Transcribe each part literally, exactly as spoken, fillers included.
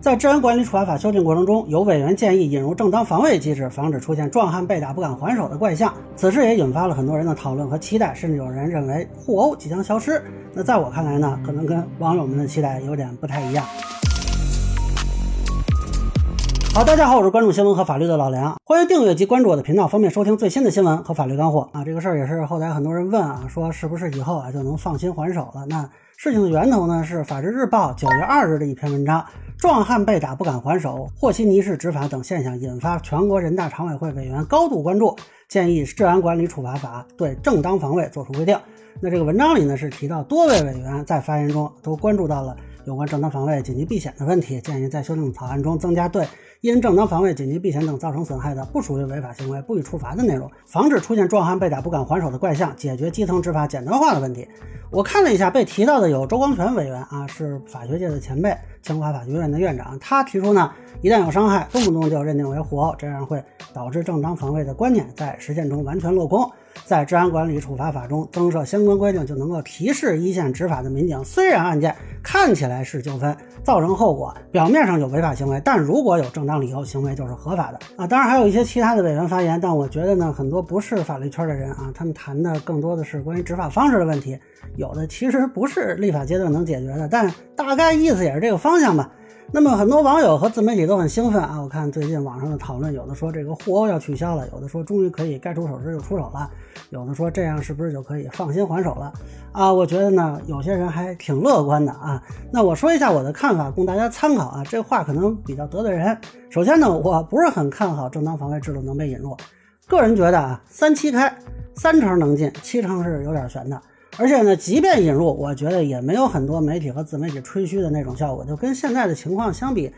在治安管理处罚法修订过程中，有委员建议引入正当防卫机制，防止出现壮汉被打不敢还手的怪象。此事也引发了很多人的讨论和期待，甚至有人认为互殴即将消失。那在我看来呢，可能跟网友们的期待有点不太一样。好，大家好，我是关注新闻和法律的老梁，欢迎订阅及关注我的频道，方便收听最新的新闻和法律干货啊。这个事儿也是后台很多人问啊，说是不是以后啊就能放心还手了？那事情的源头呢是《法制日报》九月二日的一篇文章，《壮汉被打不敢还手，和稀泥式执法等现象引发全国人大常委会委员高度关注，建议治安管理处罚法对正当防卫作出规定》。那这个文章里呢是提到多位委员在发言中都关注到了有关正当防卫紧急避险的问题，建议在修正草案中增加对因正当防卫紧急避险等造成损害的不属于违法行为不予处罚的内容，防止出现壮汉被打不敢还手的怪象，解决基层执法简单化的问题。我看了一下，被提到的有周光权委员啊，是法学界的前辈，清华法学院的院长，他提出呢，一旦有伤害，动不动就认定为互殴，这样会导致正当防卫的观念在实践中完全落空。在治安管理处罚法中增设相关规定，就能够提示一线执法的民警，虽然案件看起来是纠纷，造成后果表面上有违法行为，但如果有正当理由，行为就是合法的啊。当然还有一些其他的委员发言，但我觉得呢，很多不是法律圈的人啊，他们谈的更多的是关于执法方式的问题，有的其实不是立法阶段能解决的，但大概意思也是这个方向吧。那么很多网友和自媒体都很兴奋啊！我看最近网上的讨论，有的说这个互殴要取消了，有的说终于可以该出手时就出手了，有的说这样是不是就可以放心还手了啊？我觉得呢，有些人还挺乐观的啊。那我说一下我的看法，供大家参考啊。这话可能比较得罪人。首先呢，我不是很看好正当防卫制度能被引入，个人觉得啊，三七开，三成能进，七成是有点悬的。而且呢，即便引入，我觉得也没有很多媒体和自媒体吹嘘的那种效果，就跟现在的情况相比，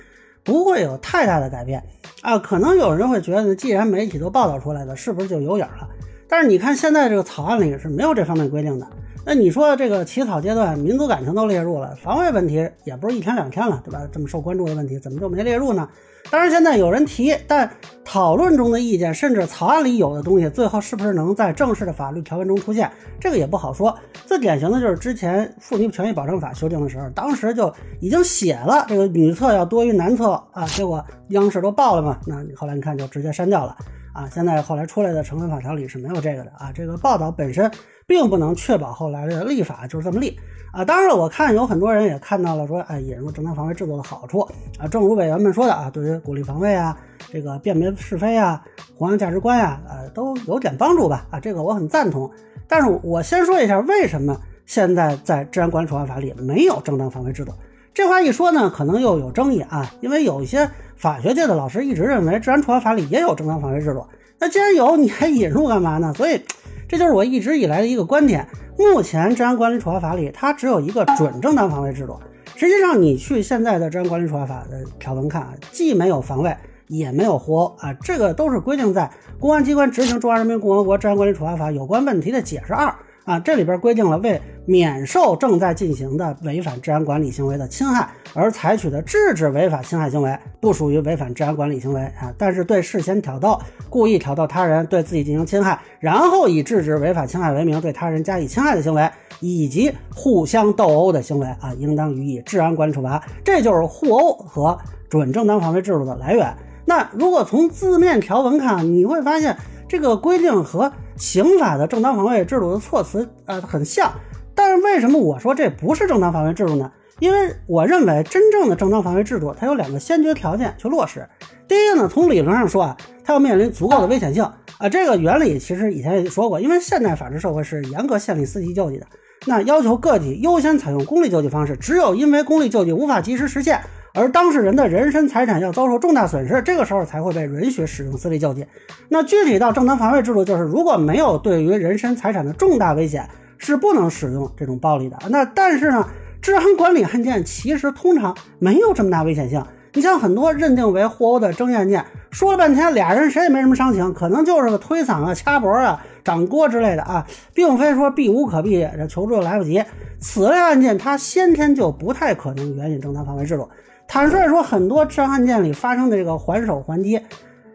不会有太大的改变啊。可能有人会觉得，既然媒体都报道出来了，是不是就有影了？但是你看现在这个草案里是没有这方面规定的。那你说这个起草阶段，民族感情都列入了，防卫问题也不是一天两天了，对吧？这么受关注的问题，怎么就没列入呢？当然现在有人提，但讨论中的意见，甚至草案里有的东西，最后是不是能在正式的法律条文中出现，这个也不好说。最典型的就是之前《妇女权益保障法》修订的时候，当时就已经写了这个女厕要多于男厕啊，结果央视都爆了嘛，那后来你看就直接删掉了啊。现在后来出来的成文法条里是没有这个的啊，这个报道本身并不能确保后来的立法就是这么立啊。当然了，我看有很多人也看到了说，哎，引入正当防卫制度的好处啊，正如委员们说的啊，对于鼓励防卫啊，这个辨别是非啊，弘扬价值观啊，呃，都有点帮助吧啊，这个我很赞同。但是我先说一下为什么现在在治安管理处罚法里没有正当防卫制度。这话一说呢，可能又有争议啊，因为有一些法学界的老师一直认为治安处罚法里也有正当防卫制度，那既然有，你还引入干嘛呢？所以这就是我一直以来的一个观点，目前治安管理处罚法里它只有一个准正当防卫制度。实际上你去现在的治安管理处罚法的条文看啊，既没有防卫也没有互殴啊，这个都是规定在公安机关执行中华人民共和国治安管理处罚法有关问题的解释二啊，这里边规定了为免受正在进行的违反治安管理行为的侵害而采取的制止违法侵害行为不属于违反治安管理行为啊，但是对事先挑逗、故意挑逗他人对自己进行侵害，然后以制止违法侵害为名对他人加以侵害的行为，以及互相斗殴的行为啊，应当予以治安管理处罚。这就是互殴和准正当防卫制度的来源。那如果从字面条文看，你会发现这个规定和刑法的正当防卫制度的措辞呃很像，但是为什么我说这不是正当防卫制度呢？因为我认为真正的正当防卫制度它有两个先决条件去落实。第一个呢，从理论上说啊，它要面临足够的危险性啊、呃，这个原理其实以前也说过，因为现代法治社会是严格限制私级救济的，那要求个体优先采用公立救济方式，只有因为公立救济无法及时实现，而当事人的人身财产要遭受重大损失，这个时候才会被允许使用私力救济。那具体到正当防卫制度，就是如果没有对于人身财产的重大危险，是不能使用这种暴力的。那但是呢，治安管理案件其实通常没有这么大危险性。你像很多认定为互殴的争议案件，说了半天俩人谁也没什么伤情，可能就是个推搡啊、掐脖啊、掌掴之类的啊，并非说避无可避，求助来不及。此类案件它先天就不太可能援引正当防卫制度。坦率说，很多治安案件里发生的这个还手还击，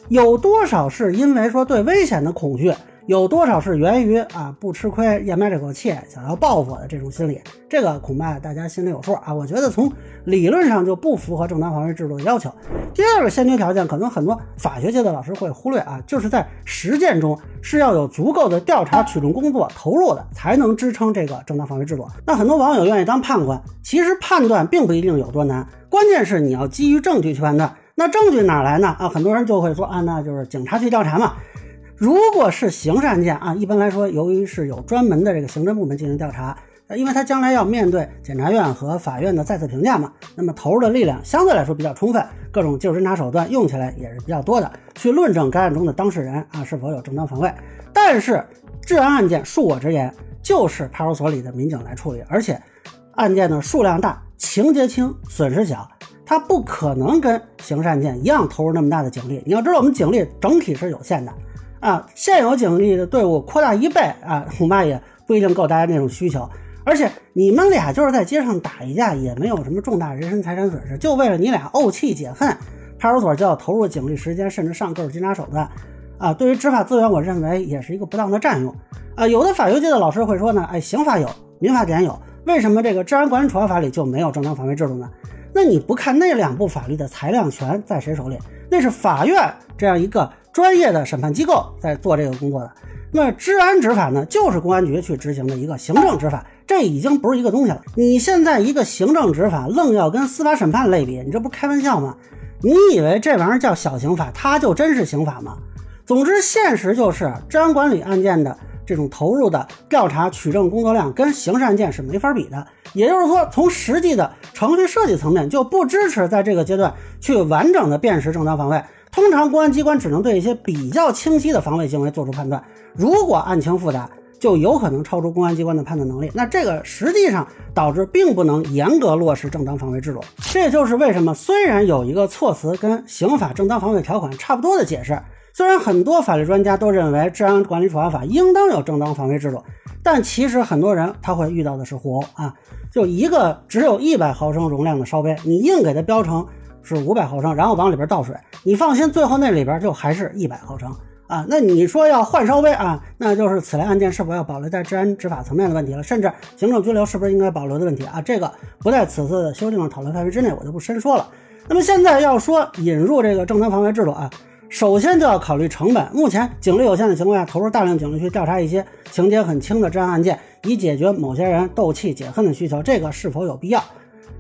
有多少是因为说对危险的恐惧，有多少是源于啊不吃亏燕麦这口气想要报复我的这种心理，这个恐怕大家心里有数啊。我觉得从理论上就不符合正当防卫制度的要求。第二个先决条件可能很多法学界的老师会忽略啊，就是在实践中是要有足够的调查取证工作投入的，才能支撑这个正当防卫制度。那很多网友愿意当判官，其实判断并不一定有多难，关键是你要基于证据去判断。那证据哪来呢？啊，很多人就会说啊，那就是警察去调查嘛。如果是刑事案件啊，一般来说，由于是有专门的这个刑侦部门进行调查，因为他将来要面对检察院和法院的再次评价嘛，那么投入的力量相对来说比较充分，各种技术侦查手段用起来也是比较多的，去论证该案中的当事人啊是否有正当防卫。但是治安案件，恕我直言，就是派出所里的民警来处理，而且案件的数量大，情节轻，损失小。他不可能跟刑事案件一样投入那么大的警力，你要知道我们警力整体是有限的啊，现有警力的队伍扩大一倍啊，恐怕也不一定够大家那种需求。而且你们俩就是在街上打一架，也没有什么重大人身财产损失，就为了你俩怄气解恨，派出所就要投入警力、时间，甚至上各种侦查手段啊。对于执法资源，我认为也是一个不当的占用啊。有的法学界的老师会说呢，哎，刑法有，民法典有，为什么这个治安管理处罚法里就没有正当防卫制度呢？那你不看那两部法律的裁量权在谁手里，那是法院这样一个专业的审判机构在做这个工作的。那治安执法呢，就是公安局去执行的一个行政执法，这已经不是一个东西了。你现在一个行政执法愣要跟司法审判类比，你这不是开玩笑吗？你以为这玩意儿叫小刑法，它就真是刑法吗？总之现实就是治安管理案件的这种投入的调查取证工作量跟刑事案件是没法比的，也就是说从实际的程序设计层面就不支持在这个阶段去完整的辨识正当防卫，通常公安机关只能对一些比较清晰的防卫行为做出判断，如果案情复杂就有可能超出公安机关的判断能力，那这个实际上导致并不能严格落实正当防卫制度。这就是为什么虽然有一个措辞跟刑法正当防卫条款差不多的解释，虽然很多法律专家都认为治安管理处罚法应当有正当防卫制度，但其实很多人他会遇到的是互殴啊，就一个只有一百毫升容量的烧杯，你硬给它标成是五百毫升，然后往里边倒水，你放心，最后那里边就还是一百毫升啊。那你说要换烧杯啊，那就是此类案件是否要保留在治安执法层面的问题了，甚至行政拘留是不是应该保留的问题啊，这个不在此次修订的讨论范围之内，我就不深说了。那么现在要说引入这个正当防卫制度啊，首先就要考虑成本，目前警力有限的情况下，投入大量警力去调查一些情节很轻的治安案件，以解决某些人斗气解恨的需求，这个是否有必要？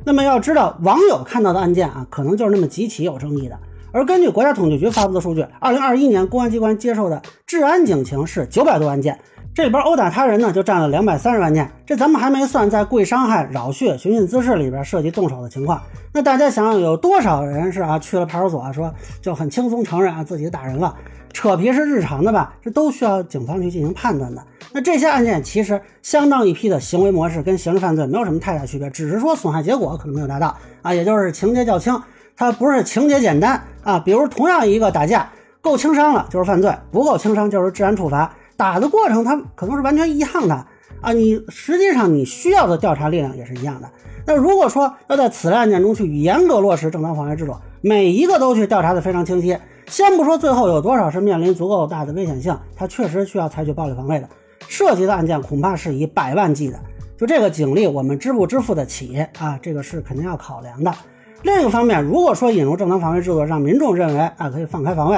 那么要知道，网友看到的案件啊，可能就是那么几起有争议的。而根据国家统计局发布的数据，二零二一年公安机关接受的治安警情是九百多万件，这里边殴打他人呢就占了两百三十万件，这咱们还没算在故意伤害、扰血、寻衅滋事里边涉及动手的情况。那大家想想，有多少人是啊去了派出所啊，说就很轻松承认啊自己打人了，扯皮是日常的吧，这都需要警方去进行判断的。那这些案件其实相当一批的行为模式跟刑事犯罪没有什么太大区别，只是说损害结果可能没有达到啊，也就是情节较轻，它不是情节简单啊。比如同样一个打架，够轻伤了就是犯罪，不够轻伤就是治安处罚，打的过程它可能是完全一样的啊，你实际上你需要的调查力量也是一样的。那如果说要在此类案件中去严格落实正当防卫制度，每一个都去调查的非常清晰，先不说最后有多少是面临足够大的危险性，它确实需要采取暴力防卫的，涉及的案件恐怕是以百万计的，就这个警力我们支不支付得起啊，这个是肯定要考量的。另一个方面，如果说引入正当防卫制度让民众认为啊可以放开防卫，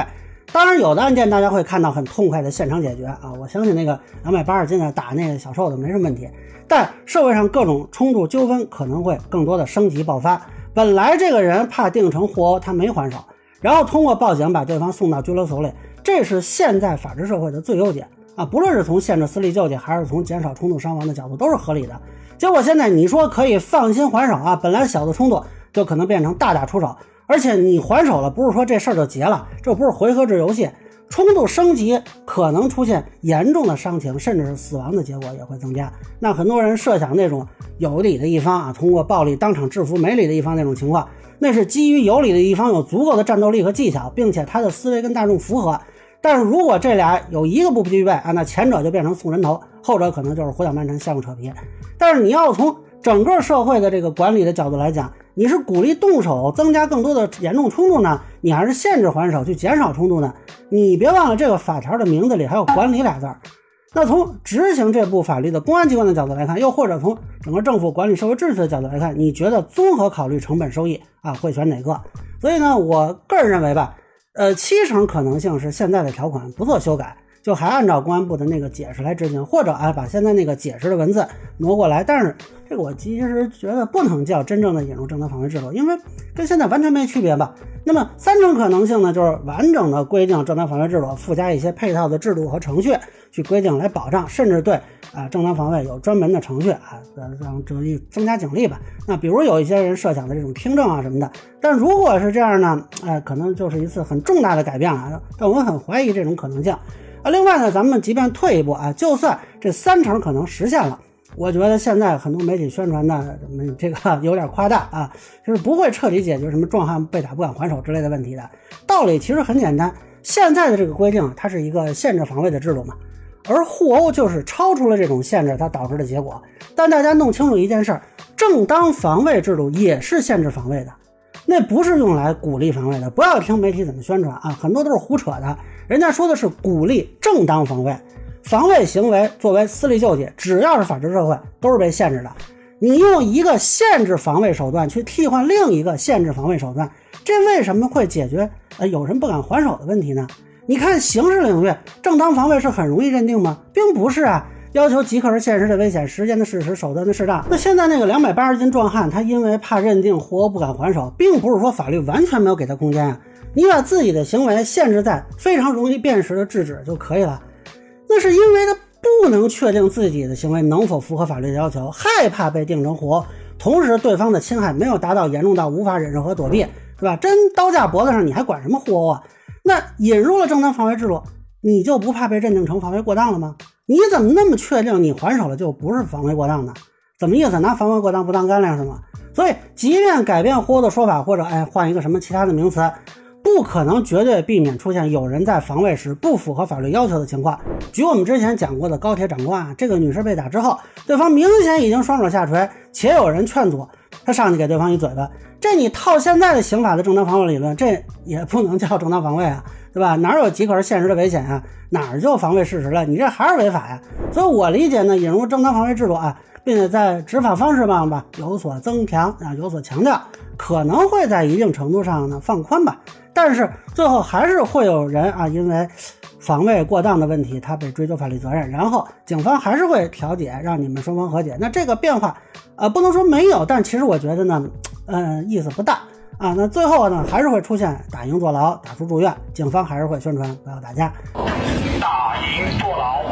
当然有的案件大家会看到很痛快的现场解决啊，我相信那个二百八十斤的打那个小瘦子没什么问题，但社会上各种冲突纠纷可能会更多的升级爆发，本来这个人怕定成互殴他没还手，然后通过报警把对方送到拘留所里，这是现在法治社会的最优解啊，不论是从限制私利救济还是从减少冲突伤亡的角度都是合理的。结果现在你说可以放心还手啊，本来小的冲突就可能变成大打出手，而且你还手了不是说这事儿就结了，这不是回合制游戏，冲突升级可能出现严重的伤情，甚至是死亡的结果也会增加。那很多人设想那种有理的一方啊，通过暴力当场制服没理的一方那种情况，那是基于有理的一方有足够的战斗力和技巧，并且他的思维跟大众符合，但是如果这俩有一个不具备啊，那前者就变成送人头，后者可能就是胡搅蛮缠相互扯皮。但是你要从整个社会的这个管理的角度来讲，你是鼓励动手增加更多的严重冲突呢，你还是限制还手去减少冲突呢？你别忘了这个法条的名字里还有管理俩字儿，那从执行这部法律的公安机关的角度来看，又或者从整个政府管理社会秩序的角度来看，你觉得综合考虑成本收益啊，会选哪个？所以呢，我个人认为吧，呃，七成可能性是现在的条款不做修改，就还按照公安部的那个解释来执行，或者啊把现在那个解释的文字挪过来。但是这个我其实觉得不能叫真正的引入正当防卫制度，因为跟现在完全没区别吧。那么三种可能性呢，就是完整的规定正当防卫制度，附加一些配套的制度和程序去规定来保障，甚至对啊、呃、正当防卫有专门的程序啊，让这一增加警力吧。那比如有一些人设想的这种听证啊什么的，但如果是这样呢，呃可能就是一次很重大的改变啊，但我们很怀疑这种可能性。啊，另外呢，咱们即便退一步啊，就算这三成可能实现了，我觉得现在很多媒体宣传的这个有点夸大啊，就是不会彻底解决什么壮汉被打不敢还手之类的问题的。道理其实很简单，现在的这个规定它是一个限制防卫的制度嘛，而互殴就是超出了这种限制它导致的结果。但大家弄清楚一件事，正当防卫制度也是限制防卫的，那不是用来鼓励防卫的，不要听媒体怎么宣传啊，很多都是胡扯的。人家说的是鼓励正当防卫，防卫行为作为私利救济，只要是法治社会都是被限制的。你用一个限制防卫手段去替换另一个限制防卫手段，这为什么会解决呃有人不敢还手的问题呢？你看刑事领域，正当防卫是很容易认定吗？并不是啊。要求即刻是现实的危险，时间的事实，手段的适当。那现在那个两百八十斤壮汉，他因为怕认定活不敢还手，并不是说法律完全没有给他空间啊。你把自己的行为限制在非常容易辨识的制止就可以了。那是因为他不能确定自己的行为能否符合法律的要求，害怕被定成活殴，同时对方的侵害没有达到严重到无法忍受和躲避，是吧？真刀架脖子上，你还管什么活殴啊？那引入了正当防卫制度，你就不怕被认定成防卫过当了吗？你怎么那么确定你还手了就不是防卫过当呢？怎么意思？拿防卫过当不当干粮是吗？所以即便改变活的说法，或者哎换一个什么其他的名词，不可能绝对避免出现有人在防卫时不符合法律要求的情况。举我们之前讲过的高铁长官啊，这个女士被打之后，对方明显已经双手下垂，且有人劝阻，她上去给对方一嘴巴，这你套现在的刑法的正当防卫理论，这也不能叫正当防卫啊，对吧？哪有即可是现实的危险啊？哪儿就防卫事实了？你这还是违法呀、啊！所以我理解呢，引入正当防卫制度啊，并且在执法方式上吧有所增强啊，有所强调，可能会在一定程度上呢放宽吧。但是最后还是会有人啊，因为防卫过当的问题，他被追究法律责任，然后警方还是会调解，让你们双方和解。那这个变化，呃，不能说没有，但其实我觉得呢，呃，意思不大。啊，那最后呢，还是会出现打赢坐牢、打出住院，警方还是会宣传不要打架。打赢坐牢，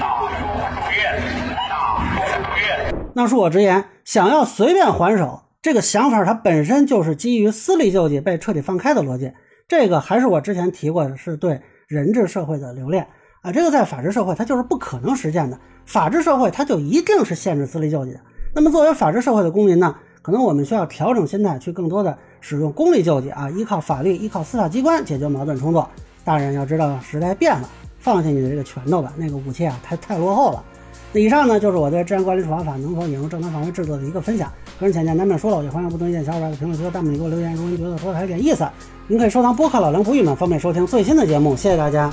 打出住院，打出住院。那恕我直言，想要随便还手，这个想法它本身就是基于私利救济被彻底放开的逻辑。这个还是我之前提过的，是对人治社会的留恋啊。这个在法治社会它就是不可能实现的，法治社会它就一定是限制私利救济的。那么作为法治社会的公民呢，可能我们需要调整心态，去更多的使用公力救济啊，依靠法律，依靠司法机关解决矛盾冲突。大人要知道时代变了，放下你的这个拳头吧，那个武器啊太太落后了。那以上呢就是我对《治安管理处罚法》能否引入正当防卫制度的一个分享。个人浅见难免疏漏，也欢迎不同意见小伙伴在评论区和弹幕里给我留言。如果您觉得说的还有点意思，您可以收藏播客老梁不郁闷，方便收听最新的节目。谢谢大家。